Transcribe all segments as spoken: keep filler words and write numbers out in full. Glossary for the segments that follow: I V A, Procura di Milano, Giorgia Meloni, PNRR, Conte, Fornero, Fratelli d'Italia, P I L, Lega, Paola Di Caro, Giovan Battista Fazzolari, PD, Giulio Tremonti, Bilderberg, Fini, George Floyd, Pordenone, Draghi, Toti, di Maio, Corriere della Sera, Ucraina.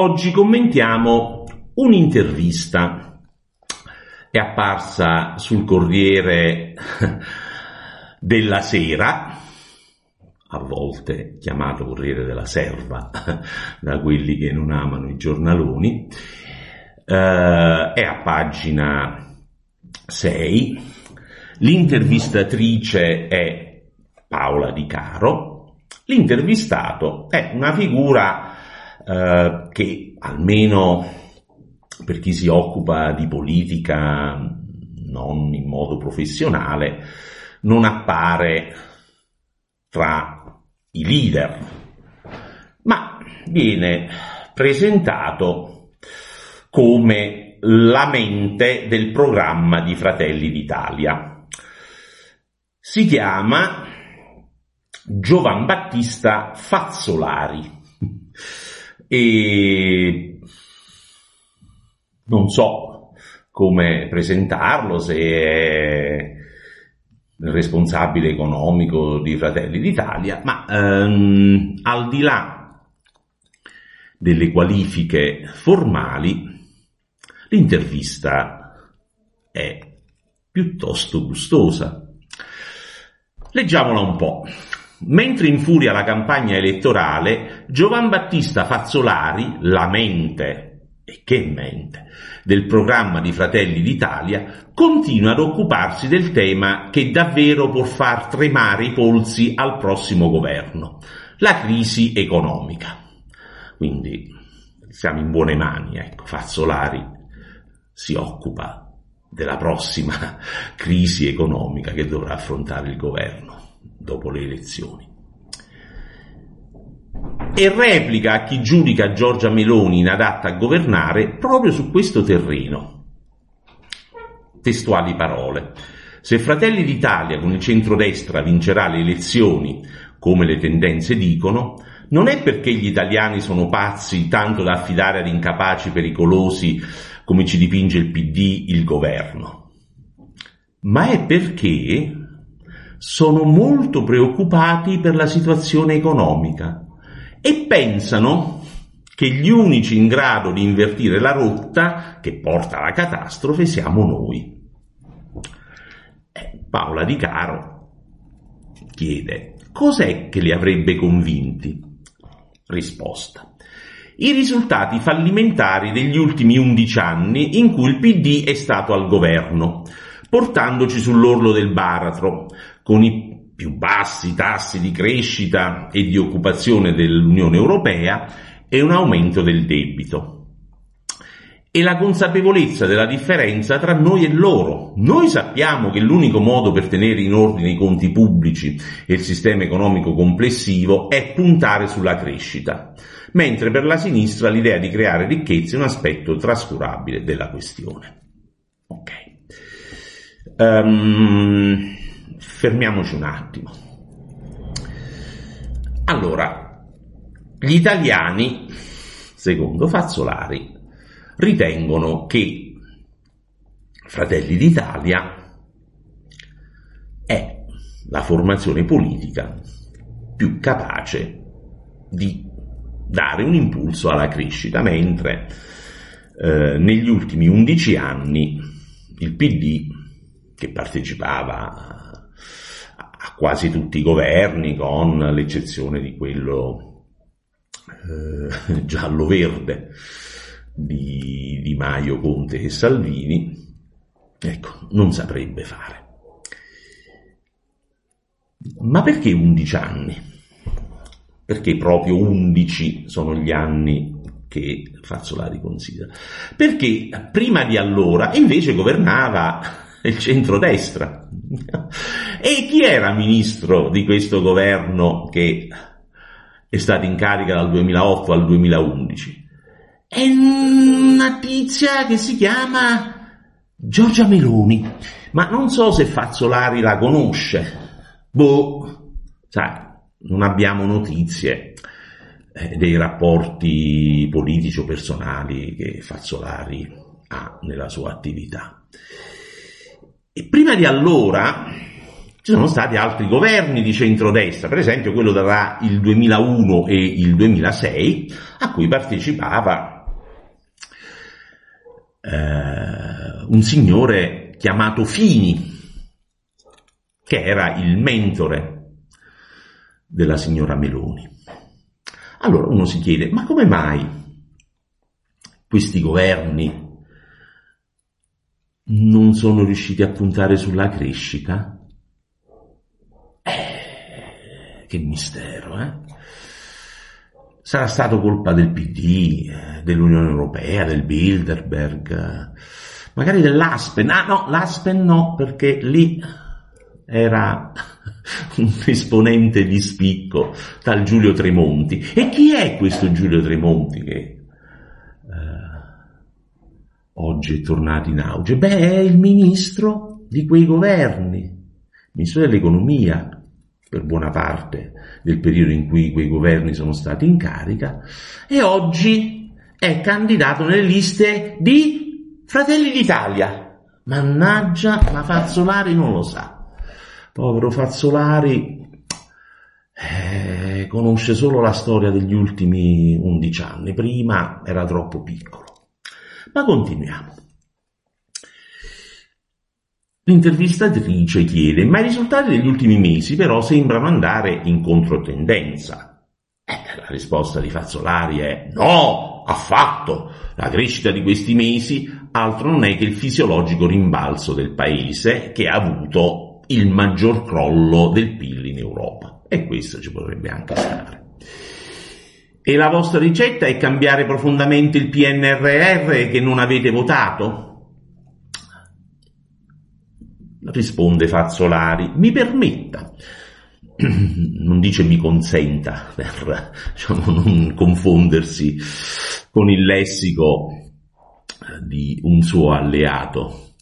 Oggi commentiamo un'intervista, è apparsa sul Corriere della Sera, a volte chiamato Corriere della Serva da quelli che non amano i giornaloni, eh, è a pagina sei, l'intervistatrice è Paola Di Caro, l'intervistato è una figura Uh, che almeno per chi si occupa di politica non in modo professionale non appare tra i leader, ma viene presentato come la mente del programma di Fratelli d'Italia. Si chiama Giovan Battista Fazzolari e non so come presentarlo, se è il responsabile economico di Fratelli d'Italia, ma ehm, al di là delle qualifiche formali, l'intervista è piuttosto gustosa. Leggiamola un po'. Mentre infuria la campagna elettorale, Giovan Battista Fazzolari, la mente, e che mente, del programma di Fratelli d'Italia, continua ad occuparsi del tema che davvero può far tremare i polsi al prossimo governo, la crisi economica. Quindi siamo in buone mani, ecco, Fazzolari si occupa della prossima crisi economica che dovrà affrontare il governo dopo le elezioni. E replica a chi giudica Giorgia Meloni inadatta a governare proprio su questo terreno. Testuali parole. Se Fratelli d'Italia con il centrodestra vincerà le elezioni, come le tendenze dicono, non è perché gli italiani sono pazzi tanto da affidare ad incapaci pericolosi, come ci dipinge il P D, il governo, ma è perché sono molto preoccupati per la situazione economica e pensano che gli unici in grado di invertire la rotta che porta alla catastrofe siamo noi. Paola Di Caro chiede: cos'è che li avrebbe convinti? Risposta: i risultati fallimentari degli ultimi undici anni in cui il P D è stato al governo, portandoci sull'orlo del baratro, con i più bassi tassi di crescita e di occupazione dell'Unione Europea e un aumento del debito. E la consapevolezza della differenza tra noi e loro. Noi sappiamo che l'unico modo per tenere in ordine i conti pubblici e il sistema economico complessivo è puntare sulla crescita, mentre per la sinistra l'idea di creare ricchezza è un aspetto trascurabile della questione. Ok. Um, Fermiamoci un attimo. Allora, gli italiani, secondo Fazzolari, ritengono che Fratelli d'Italia è la formazione politica più capace di dare un impulso alla crescita, mentre eh, negli ultimi undici anni il P D, che partecipava a quasi tutti i governi, con l'eccezione di quello eh, giallo-verde di, di Maio, Conte e Salvini, ecco, non saprebbe fare. Ma perché undici anni? Perché proprio undici sono gli anni che Fazzolari considera? Perché prima di allora invece governava il centrodestra. E chi era ministro di questo governo che è stato in carica dal duemilaotto al duemilaundici? È una tizia che si chiama Giorgia Meloni, ma non so se Fazzolari la conosce. Boh, sai, non abbiamo notizie dei rapporti politici o personali che Fazzolari ha nella sua attività. E prima di allora Ci sono stati altri governi di centrodestra, per esempio quello tra il duemilauno e il duemilasei, a cui partecipava eh, un signore chiamato Fini, che era il mentore della signora Meloni. Allora uno si chiede, ma come mai questi governi non sono riusciti a puntare sulla crescita? Eh, che mistero, eh? Sarà stato colpa del P D, dell'Unione Europea, del Bilderberg, magari dell'Aspen. Ah no, l'Aspen no, perché lì era un esponente di spicco, tal Giulio Tremonti. E chi è questo Giulio Tremonti che oggi è tornato in auge? Beh, è il ministro di quei governi, ministro dell'economia per buona parte del periodo in cui quei governi sono stati in carica, e oggi è candidato nelle liste di Fratelli d'Italia. Mannaggia, ma Fazzolari non lo sa. Povero Fazzolari, eh, conosce solo la storia degli ultimi undici anni, prima era troppo piccolo. Ma continuiamo. L'intervistatrice chiede, ma i risultati degli ultimi mesi però sembrano andare in controtendenza. Eh, la risposta di Fazzolari è no, affatto. La crescita di questi mesi altro non è che il fisiologico rimbalzo del paese che ha avuto il maggior crollo del P I L in Europa. E questo ci potrebbe anche stare. E la vostra ricetta è cambiare profondamente il P N R R che non avete votato? Risponde Fazzolari, mi permetta, non dice mi consenta, per diciamo, non confondersi con il lessico di un suo alleato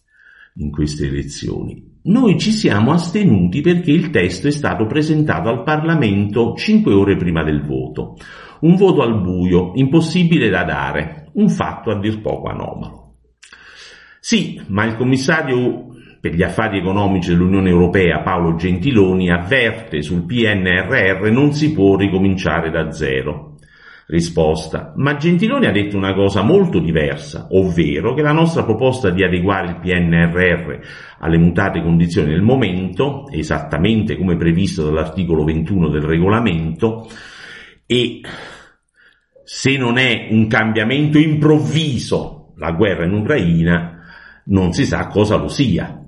in queste elezioni. Noi ci siamo astenuti perché il testo è stato presentato al Parlamento cinque ore prima del voto. Un voto al buio, impossibile da dare, un fatto a dir poco anomalo. Sì, ma il commissario per gli affari economici dell'Unione Europea, Paolo Gentiloni, avverte sul P N R R non si può ricominciare da zero. Risposta, ma Gentiloni ha detto una cosa molto diversa, ovvero che la nostra proposta di adeguare il P N R R alle mutate condizioni del momento, esattamente come previsto dall'articolo ventuno del regolamento, e se non è un cambiamento improvviso, la guerra in Ucraina, non si sa cosa lo sia.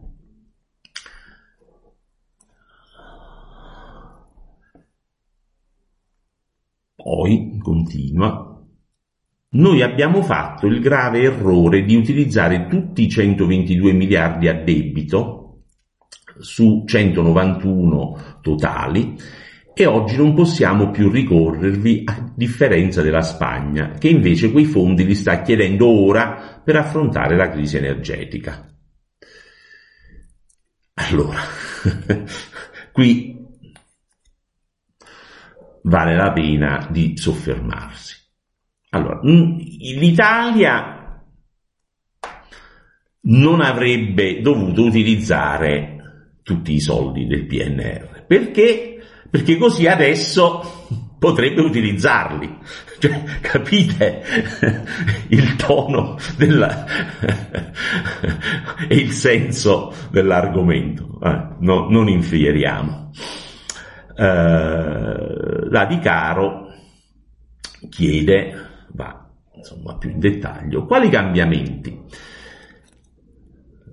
Poi, continua, noi abbiamo fatto il grave errore di utilizzare tutti i centoventidue miliardi a debito su centonovantuno totali, e oggi non possiamo più ricorrervi, a differenza della Spagna, che invece quei fondi li sta chiedendo ora per affrontare la crisi energetica. Allora, qui vale la pena di soffermarsi. Allora, l'Italia non avrebbe dovuto utilizzare tutti i soldi del P N R, perché perché così adesso potrebbe utilizzarli, cioè, capite il tono della e il senso dell'argomento. Eh, no, non infrieriamo. Eh, la Di Caro chiede, va insomma più in dettaglio, quali cambiamenti,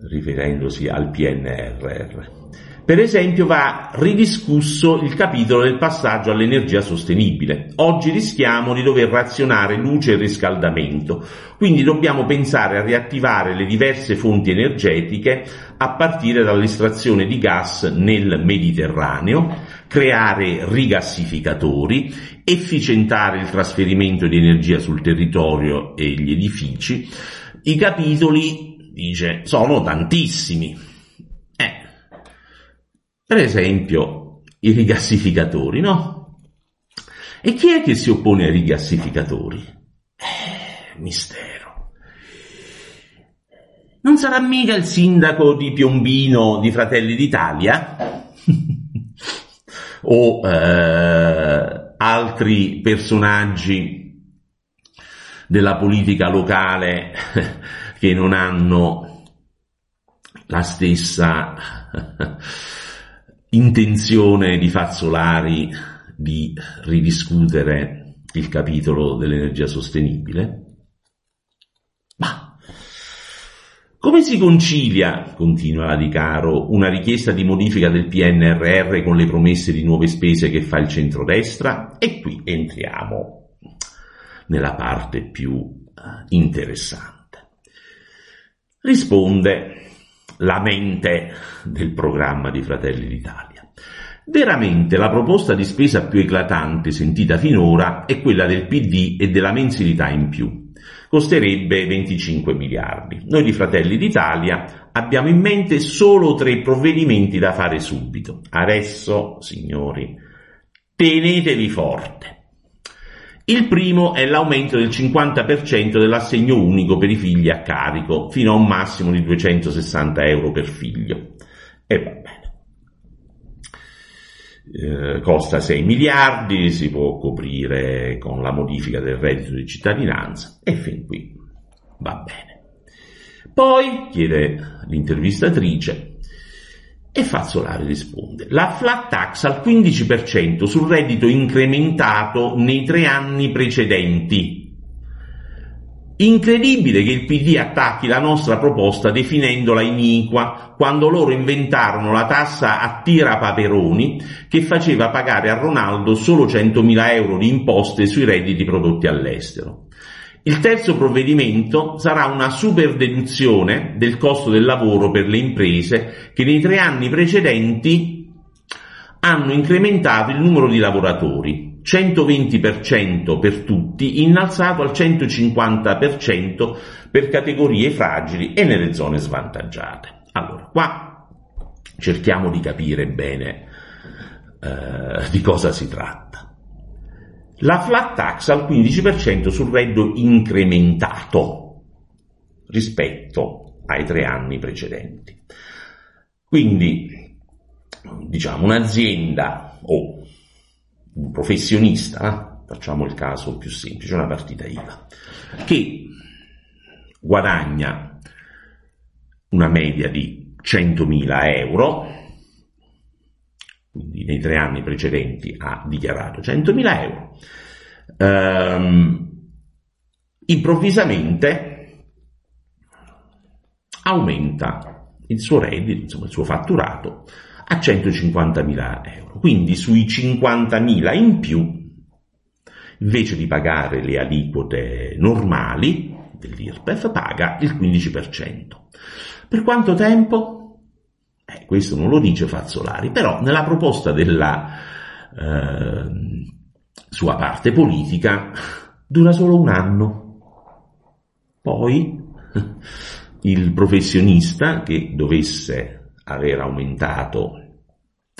riferendosi al P N R R. Per esempio va ridiscusso il capitolo del passaggio all'energia sostenibile. Oggi rischiamo di dover razionare luce e riscaldamento, quindi dobbiamo pensare a riattivare le diverse fonti energetiche a partire dall'estrazione di gas nel Mediterraneo, creare rigassificatori, efficientare il trasferimento di energia sul territorio e gli edifici. I capitoli, dice, sono tantissimi. Per esempio i rigassificatori, no? E chi è che si oppone ai rigassificatori? Eh, mistero. Non sarà mica il sindaco di Piombino di Fratelli d'Italia? o eh, altri personaggi della politica locale che non hanno la stessa intenzione di Fazzolari di ridiscutere il capitolo dell'energia sostenibile. Ma come si concilia, continua la Di Caro, una richiesta di modifica del P N R R con le promesse di nuove spese che fa il centrodestra? E qui entriamo nella parte più interessante. Risponde la mente del programma di Fratelli d'Italia. Veramente la proposta di spesa più eclatante sentita finora è quella del P D e della mensilità in più. Costerebbe venticinque miliardi. Noi di Fratelli d'Italia abbiamo in mente solo tre provvedimenti da fare subito. Adesso, signori, tenetevi forte. Il primo è l'aumento del cinquanta per cento dell'assegno unico per i figli a carico, fino a un massimo di duecentosessanta euro per figlio. E va bene. Eh, costa sei miliardi, si può coprire con la modifica del reddito di cittadinanza, e fin qui va bene. Poi, chiede l'intervistatrice, e Fazzolari risponde, la flat tax al quindici per cento sul reddito incrementato nei tre anni precedenti. Incredibile che il P D attacchi la nostra proposta definendola iniqua, quando loro inventarono la tassa a tirapaperoni che faceva pagare a Ronaldo solo centomila euro di imposte sui redditi prodotti all'estero. Il terzo provvedimento sarà una superdeduzione del costo del lavoro per le imprese che nei tre anni precedenti hanno incrementato il numero di lavoratori, centoventi per cento per tutti, innalzato al centocinquanta per cento per categorie fragili e nelle zone svantaggiate. Allora, qua cerchiamo di capire bene eh, di cosa si tratta. La flat tax al quindici per cento sul reddito incrementato rispetto ai tre anni precedenti. Quindi, diciamo, un'azienda o un professionista, eh? Facciamo il caso più semplice, una partita I V A, che guadagna una media di centomila euro, quindi nei tre anni precedenti ha dichiarato centomila euro, ehm, improvvisamente aumenta il suo reddito, insomma il suo fatturato, a centocinquantamila euro. Quindi sui cinquantamila in più, invece di pagare le aliquote normali dell'I R P E F, paga il quindici per cento. Per quanto tempo? Eh, questo non lo dice Fazzolari, però nella proposta della eh, sua parte politica dura solo un anno. Poi il professionista che dovesse aver aumentato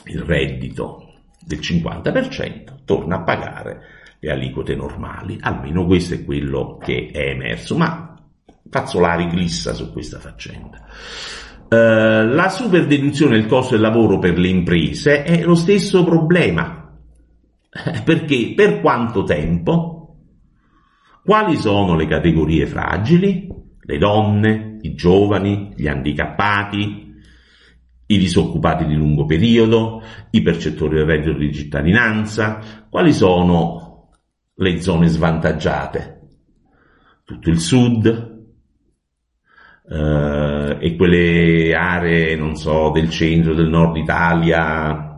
il reddito del cinquanta per cento torna a pagare le aliquote normali. Almeno questo è quello che è emerso, ma Fazzolari glissa su questa faccenda. Uh, la superdeduzione del costo del lavoro per le imprese è lo stesso problema, perché per quanto tempo? Quali sono le categorie fragili? Le donne, i giovani, gli handicappati, i disoccupati di lungo periodo, i percettori del reddito di cittadinanza. Quali sono le zone svantaggiate? Tutto il sud, Uh, e quelle aree, non so, del centro, del nord Italia,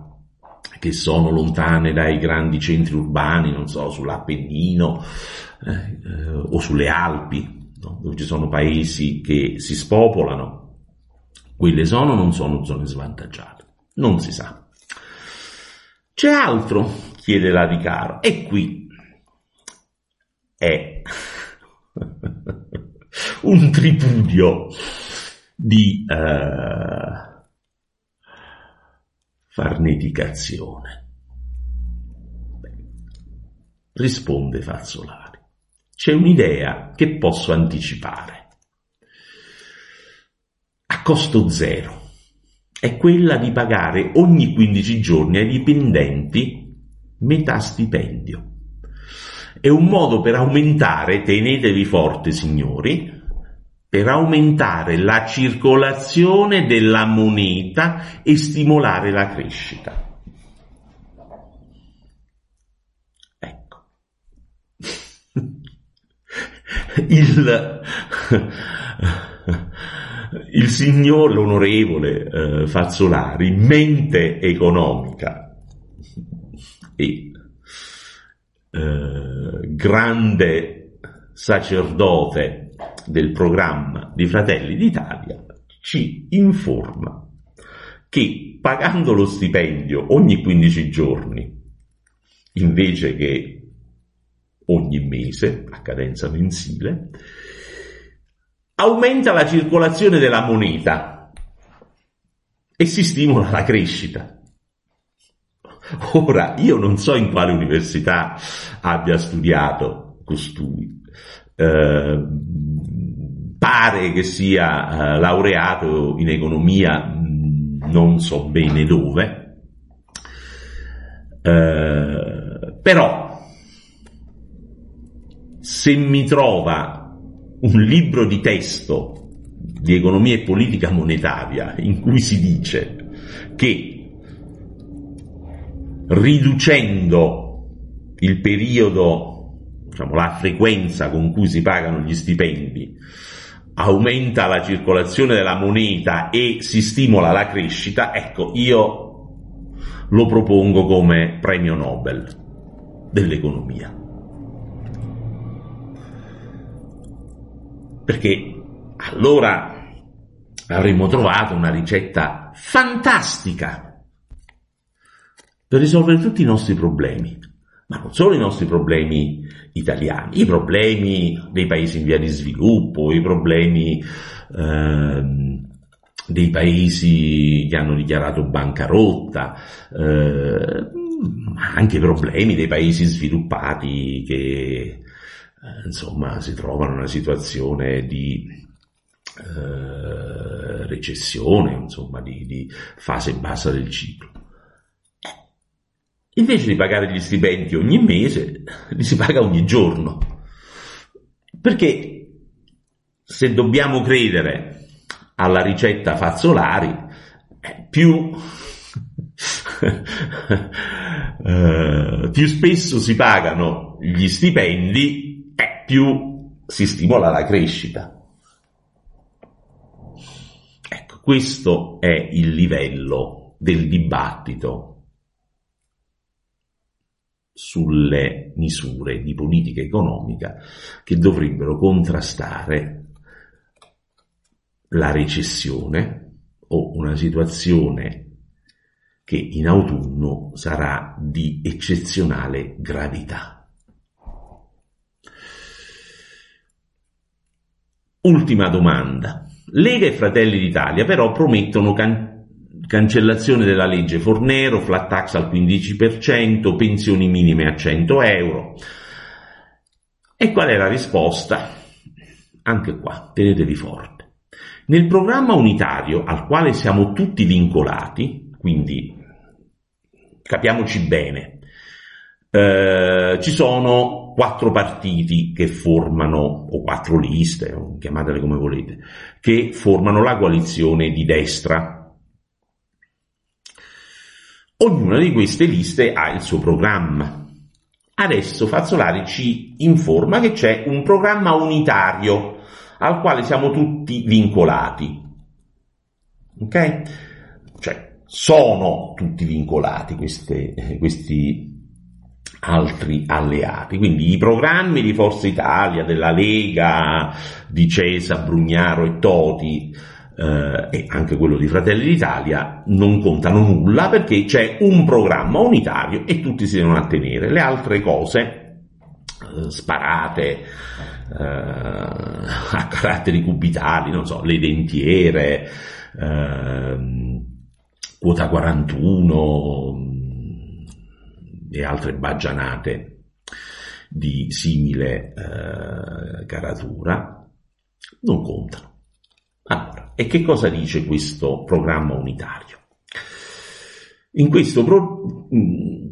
che sono lontane dai grandi centri urbani, non so, sull'Appennino eh, eh, o sulle Alpi, no? Dove ci sono paesi che si spopolano, quelle sono o non sono zone svantaggiate? Non si sa. C'è altro? Chiede la Di Caro, e qui è un tripudio di uh, farneticazione. Beh, risponde Fazzolari, c'è un'idea che posso anticipare a costo zero, è quella di pagare ogni quindici giorni ai dipendenti metà stipendio. È un modo per aumentare, tenetevi forte signori, per aumentare la circolazione della moneta e stimolare la crescita. Ecco. Il, il signor, l'onorevole eh, Fazzolari, mente economica e eh, grande sacerdote del programma di Fratelli d'Italia, ci informa che pagando lo stipendio ogni quindici giorni invece che ogni mese a cadenza mensile aumenta la circolazione della moneta e si stimola la crescita. Ora, io non so in quale università abbia studiato costui, eh, pare che sia uh, laureato in economia, mh, non so bene dove, uh, però se mi trova un libro di testo di economia e politica monetaria in cui si dice che riducendo il periodo, diciamo la frequenza con cui si pagano gli stipendi, aumenta la circolazione della moneta e si stimola la crescita, ecco, io lo propongo come premio Nobel dell'economia. Perché allora avremmo trovato una ricetta fantastica per risolvere tutti i nostri problemi, ma non solo i nostri problemi italiani, i problemi dei paesi in via di sviluppo, i problemi eh, dei paesi che hanno dichiarato bancarotta, eh, ma anche i problemi dei paesi sviluppati che eh, insomma si trovano in una situazione di eh, recessione, insomma di, di fase bassa del ciclo. Invece di pagare gli stipendi ogni mese, li si paga ogni giorno. Perché se dobbiamo credere alla ricetta Fazzolari, più, eh, più spesso si pagano gli stipendi, eh, più si stimola la crescita. Ecco, questo è il livello del dibattito sulle misure di politica economica che dovrebbero contrastare la recessione o una situazione che in autunno sarà di eccezionale gravità. Ultima domanda. Lega e Fratelli d'Italia però promettono can- cancellazione della legge Fornero, flat tax al quindici per cento, pensioni minime a cento euro. E qual è la risposta? Anche qua, tenetevi forte. Nel programma unitario al quale siamo tutti vincolati, quindi capiamoci bene, eh, ci sono quattro partiti che formano, o quattro liste, chiamatele come volete, che formano la coalizione di destra. Ognuna di queste liste ha il suo programma. Adesso Fazzolari ci informa che c'è un programma unitario al quale siamo tutti vincolati. Ok? Cioè, sono tutti vincolati queste, questi altri alleati. Quindi i programmi di Forza Italia, della Lega, di Cesa, Brugnaro e Toti, Uh, e anche quello di Fratelli d'Italia non contano nulla perché c'è un programma unitario e tutti si devono attenere. Le altre cose uh, sparate uh, a caratteri cubitali, non so, le dentiere, uh, quota quarantuno um, e altre baggianate di simile uh, caratura non contano. Allora, e che cosa dice questo programma unitario? In questo pro-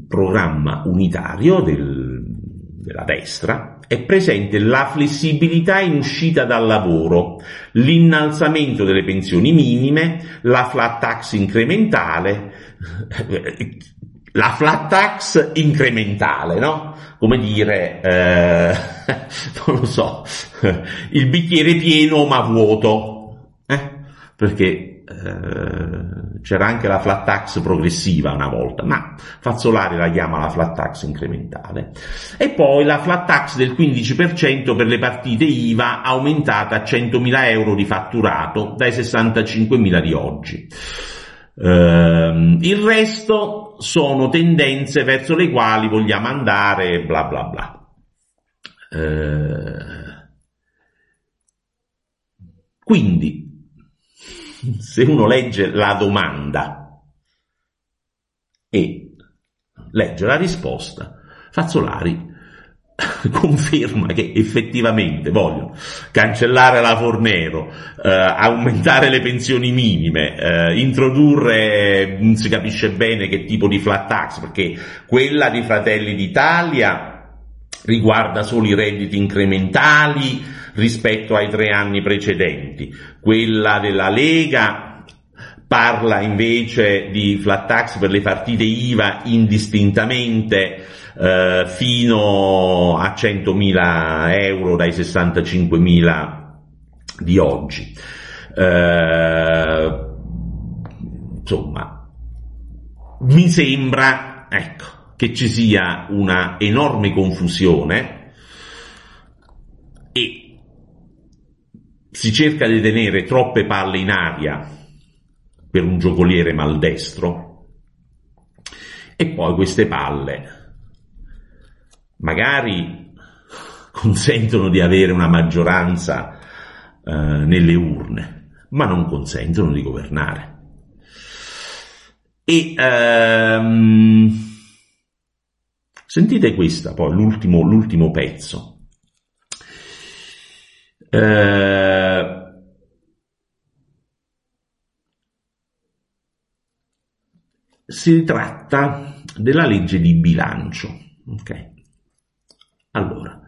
programma unitario del, della destra è presente la flessibilità in uscita dal lavoro, l'innalzamento delle pensioni minime, la flat tax incrementale, la flat tax incrementale, no? Come dire, eh, non lo so, il bicchiere pieno ma vuoto, eh? Perché... c'era anche la flat tax progressiva una volta, ma Fazzolari la chiama la flat tax incrementale, e poi la flat tax del quindici per cento per le partite I V A aumentata a centomila euro di fatturato dai sessantacinquemila di oggi. Ehm, il resto sono tendenze verso le quali vogliamo andare, bla bla bla. Ehm, quindi se uno legge la domanda e legge la risposta, Fazzolari conferma che effettivamente vogliono cancellare la Fornero, eh, aumentare le pensioni minime, eh, introdurre, non si capisce bene che tipo di flat tax, perché quella di Fratelli d'Italia riguarda solo i redditi incrementali rispetto ai tre anni precedenti. Quella della Lega parla invece di flat tax per le partite I V A indistintamente eh, fino a centomila euro dai sessantacinquemila di oggi. Eh, insomma, mi sembra, ecco, che ci sia una enorme confusione e si cerca di tenere troppe palle in aria per un giocoliere maldestro, e poi queste palle magari consentono di avere una maggioranza eh, nelle urne, ma non consentono di governare. E ehm, sentite questa, poi l'ultimo, l'ultimo pezzo. Eh, si tratta della legge di bilancio. Ok. Allora,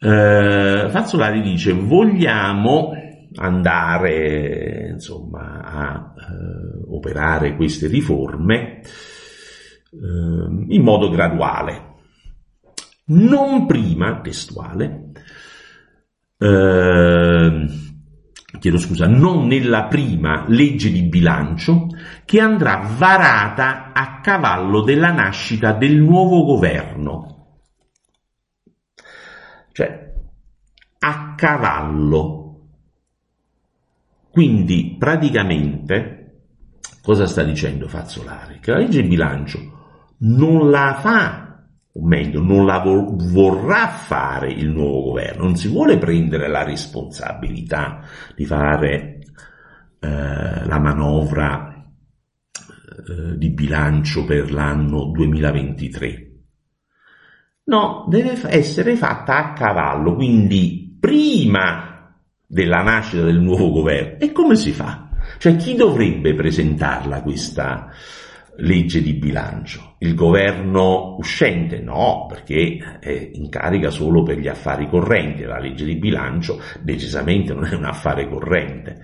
eh, Fazzolari dice: vogliamo andare, insomma, a eh, operare queste riforme in modo graduale, non prima, testuale, eh, chiedo scusa, non nella prima legge di bilancio che andrà varata a cavallo della nascita del nuovo governo. Cioè, a cavallo. Quindi, praticamente, cosa sta dicendo Fazzolari? Che la legge di bilancio non la fa, o meglio, non la vo- vorrà fare il nuovo governo, non si vuole prendere la responsabilità di fare eh, la manovra eh, di bilancio per l'anno duemilaventitré. No, deve fa- essere fatta a cavallo, quindi prima della nascita del nuovo governo. E come si fa? Cioè, chi dovrebbe presentarla questa legge di bilancio? Il governo uscente? No, perché è in carica solo per gli affari correnti. La legge di bilancio decisamente non è un affare corrente.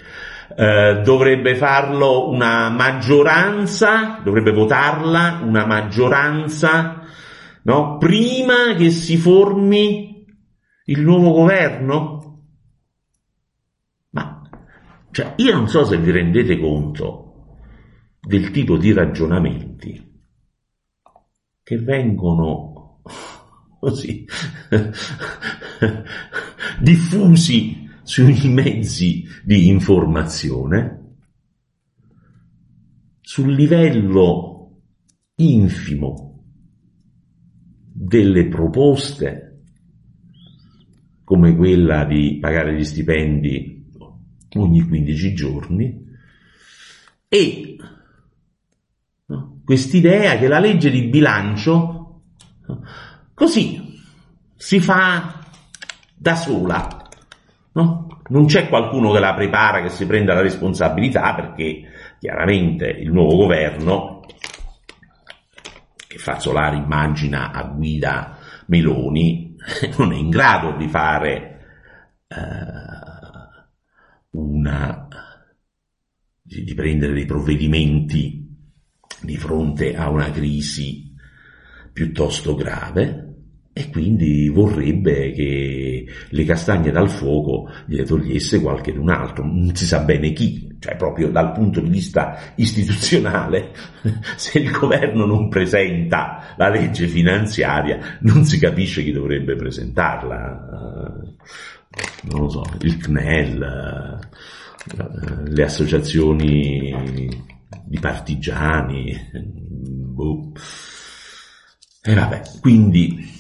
Eh, dovrebbe farlo una maggioranza, dovrebbe votarla una maggioranza, no? Prima che si formi il nuovo governo? Ma, cioè, io non so se vi rendete conto del tipo di ragionamenti che vengono così diffusi sui mezzi di informazione, sul livello infimo delle proposte, come quella di pagare gli stipendi ogni quindici giorni, e quest'idea che la legge di bilancio così si fa da sola, no? non c'è qualcuno che la prepara, che si prenda la responsabilità, perché chiaramente il nuovo governo, che Fazzolari immagina a guida Meloni, non è in grado di fare eh, una di, di prendere dei provvedimenti di fronte a una crisi piuttosto grave, e quindi vorrebbe che le castagne dal fuoco gliele togliesse qualcun altro, non si sa bene chi, cioè proprio dal punto di vista istituzionale, se il governo non presenta la legge finanziaria non si capisce chi dovrebbe presentarla, non lo so, il C N E L, le associazioni di partigiani, boh. E vabbè, quindi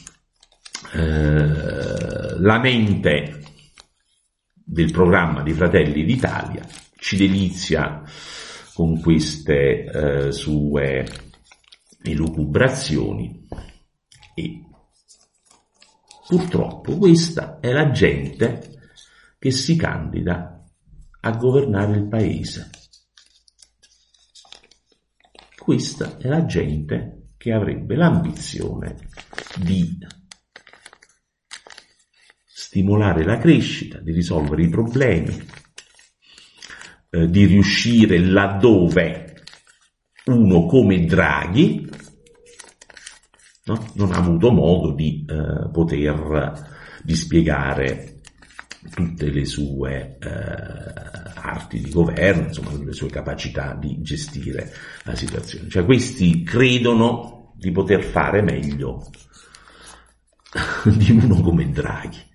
Eh, la mente del programma di Fratelli d'Italia ci delizia con queste eh, sue elucubrazioni, e purtroppo questa è la gente che si candida a governare il paese, questa è la gente che avrebbe l'ambizione di stimolare la crescita, di risolvere i problemi, eh, di riuscire laddove uno come Draghi, no, non ha avuto modo di eh, poter dispiegare tutte le sue eh, arti di governo, insomma le sue capacità di gestire la situazione. Cioè questi credono di poter fare meglio di uno come Draghi,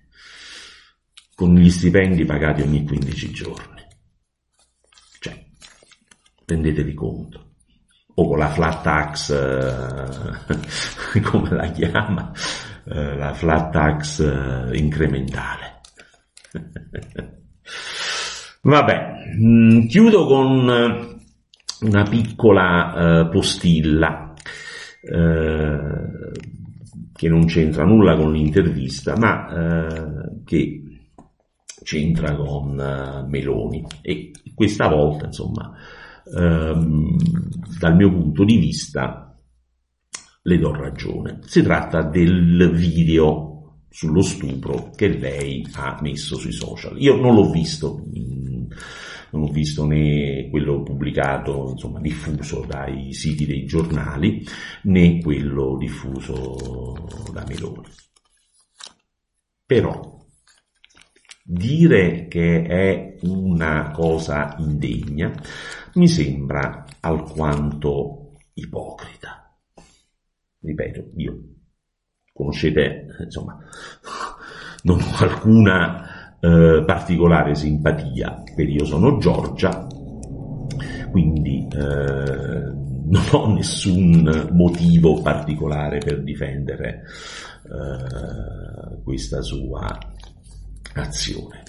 con gli stipendi pagati ogni quindici giorni. Cioè, rendetevi conto. O con la flat tax, eh, come la chiama, eh, la flat tax eh, incrementale. Vabbè, mh, chiudo con una piccola eh, postilla, eh, che non c'entra nulla con l'intervista, ma eh, che c'entra con uh, Meloni, e questa volta insomma ehm, dal mio punto di vista le do ragione. Si tratta del video sullo stupro che lei ha messo sui social. Io non l'ho visto, mh, non ho visto né quello pubblicato, insomma diffuso dai siti dei giornali, né quello diffuso da Meloni, però dire che è una cosa indegna mi sembra alquanto ipocrita. Ripeto, io conoscete, insomma, non ho alcuna eh, particolare simpatia per Io sono Giorgia, quindi eh, non ho nessun motivo particolare per difendere eh, questa sua azione.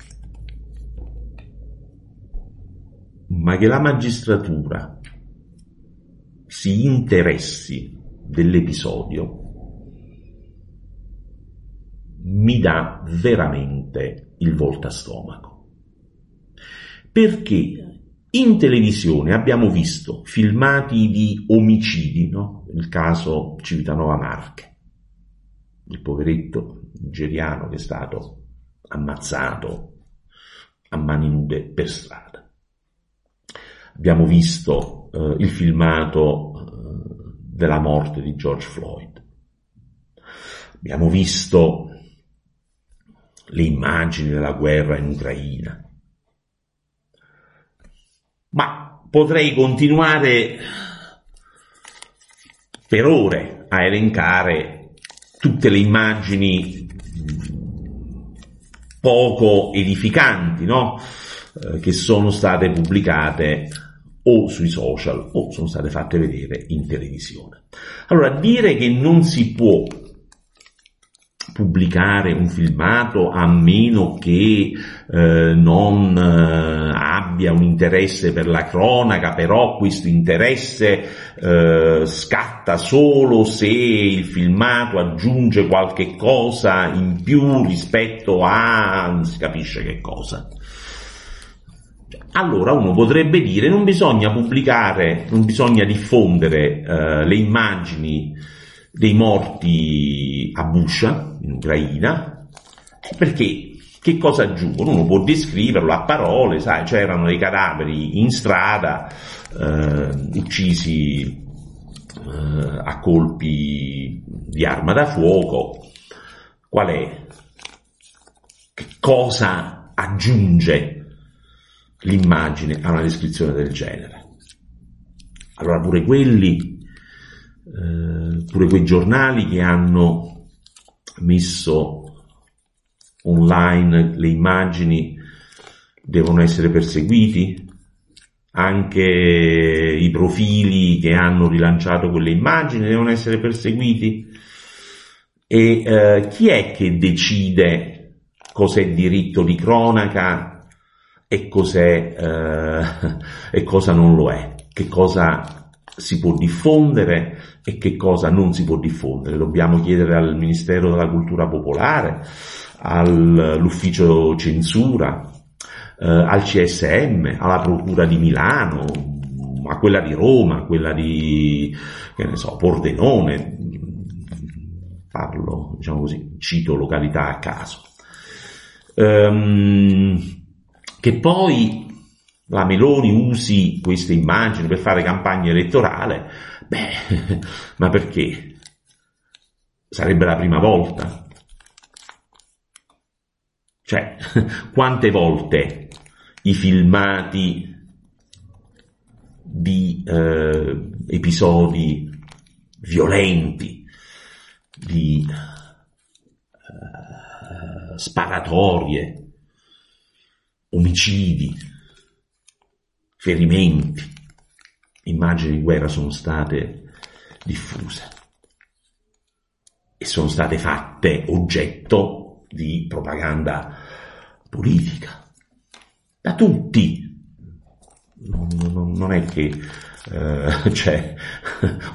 Ma che la magistratura si interessi dell'episodio mi dà veramente il voltastomaco, perché in televisione abbiamo visto filmati di omicidi, no? Il caso Civitanova Marche, il poveretto nigeriano che è stato ammazzato a mani nude per strada. Abbiamo visto eh, il filmato eh, della morte di George Floyd. Abbiamo visto le immagini della guerra in Ucraina. Ma potrei continuare per ore a elencare tutte le immagini poco edificanti, no? Eh, che sono state pubblicate o sui social o sono state fatte vedere in televisione. Allora, dire che non si può pubblicare un filmato a meno che eh, non eh, abbia un interesse per la cronaca, però questo interesse eh, scatta solo se il filmato aggiunge qualche cosa in più rispetto a non si capisce che cosa. Allora uno potrebbe dire non bisogna pubblicare, non bisogna diffondere eh, le immagini dei morti a Bucha, in Ucraina, perché che cosa aggiungono? Uno può descriverlo a parole, sai, c'erano dei cadaveri in strada, eh, uccisi eh, a colpi di arma da fuoco. Qual è? Che cosa aggiunge l'immagine a una descrizione del genere? Allora pure quelli, eh, pure quei giornali che hanno messo online le immagini devono essere perseguiti, anche i profili che hanno rilanciato quelle immagini devono essere perseguiti. E eh, chi è che decide cos'è diritto di cronaca e cos'è eh, e cosa non lo è, che cosa si può diffondere e che cosa non si può diffondere? Dobbiamo chiedere al Ministero della Cultura Popolare, all'Ufficio Censura, eh, al C S M, alla Procura di Milano, a quella di Roma, a quella di, che ne so, Pordenone, parlo, diciamo così, cito località a caso. Ehm... Che poi la Meloni usi queste immagini per fare campagna elettorale, beh, ma perché? Sarebbe la prima volta. Cioè, quante volte i filmati di eh, episodi violenti, di eh, sparatorie, omicidi, ferimenti, immagini di guerra sono state diffuse e sono state fatte oggetto di propaganda politica da tutti. Non, non, non è che eh, c'è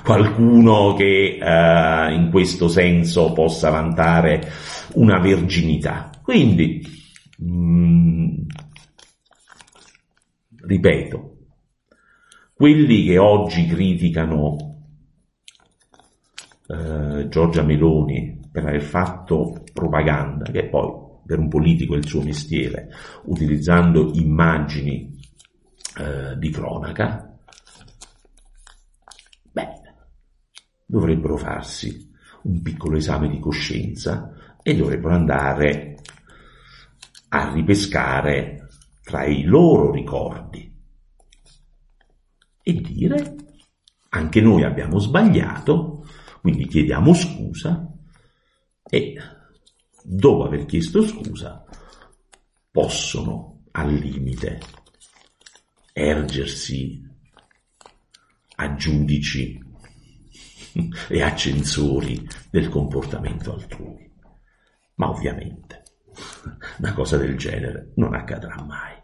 qualcuno che eh, in questo senso possa vantare una verginità. Quindi, mh, ripeto, quelli che oggi criticano eh, Giorgia Meloni per aver fatto propaganda, che poi per un politico è il suo mestiere, utilizzando immagini eh, di cronaca, beh, dovrebbero farsi un piccolo esame di coscienza e dovrebbero andare a ripescare tra i loro ricordi e dire anche noi abbiamo sbagliato, quindi chiediamo scusa e dopo aver chiesto scusa possono al limite ergersi a giudici e a censori del comportamento altrui, ma ovviamente una cosa del genere non accadrà mai.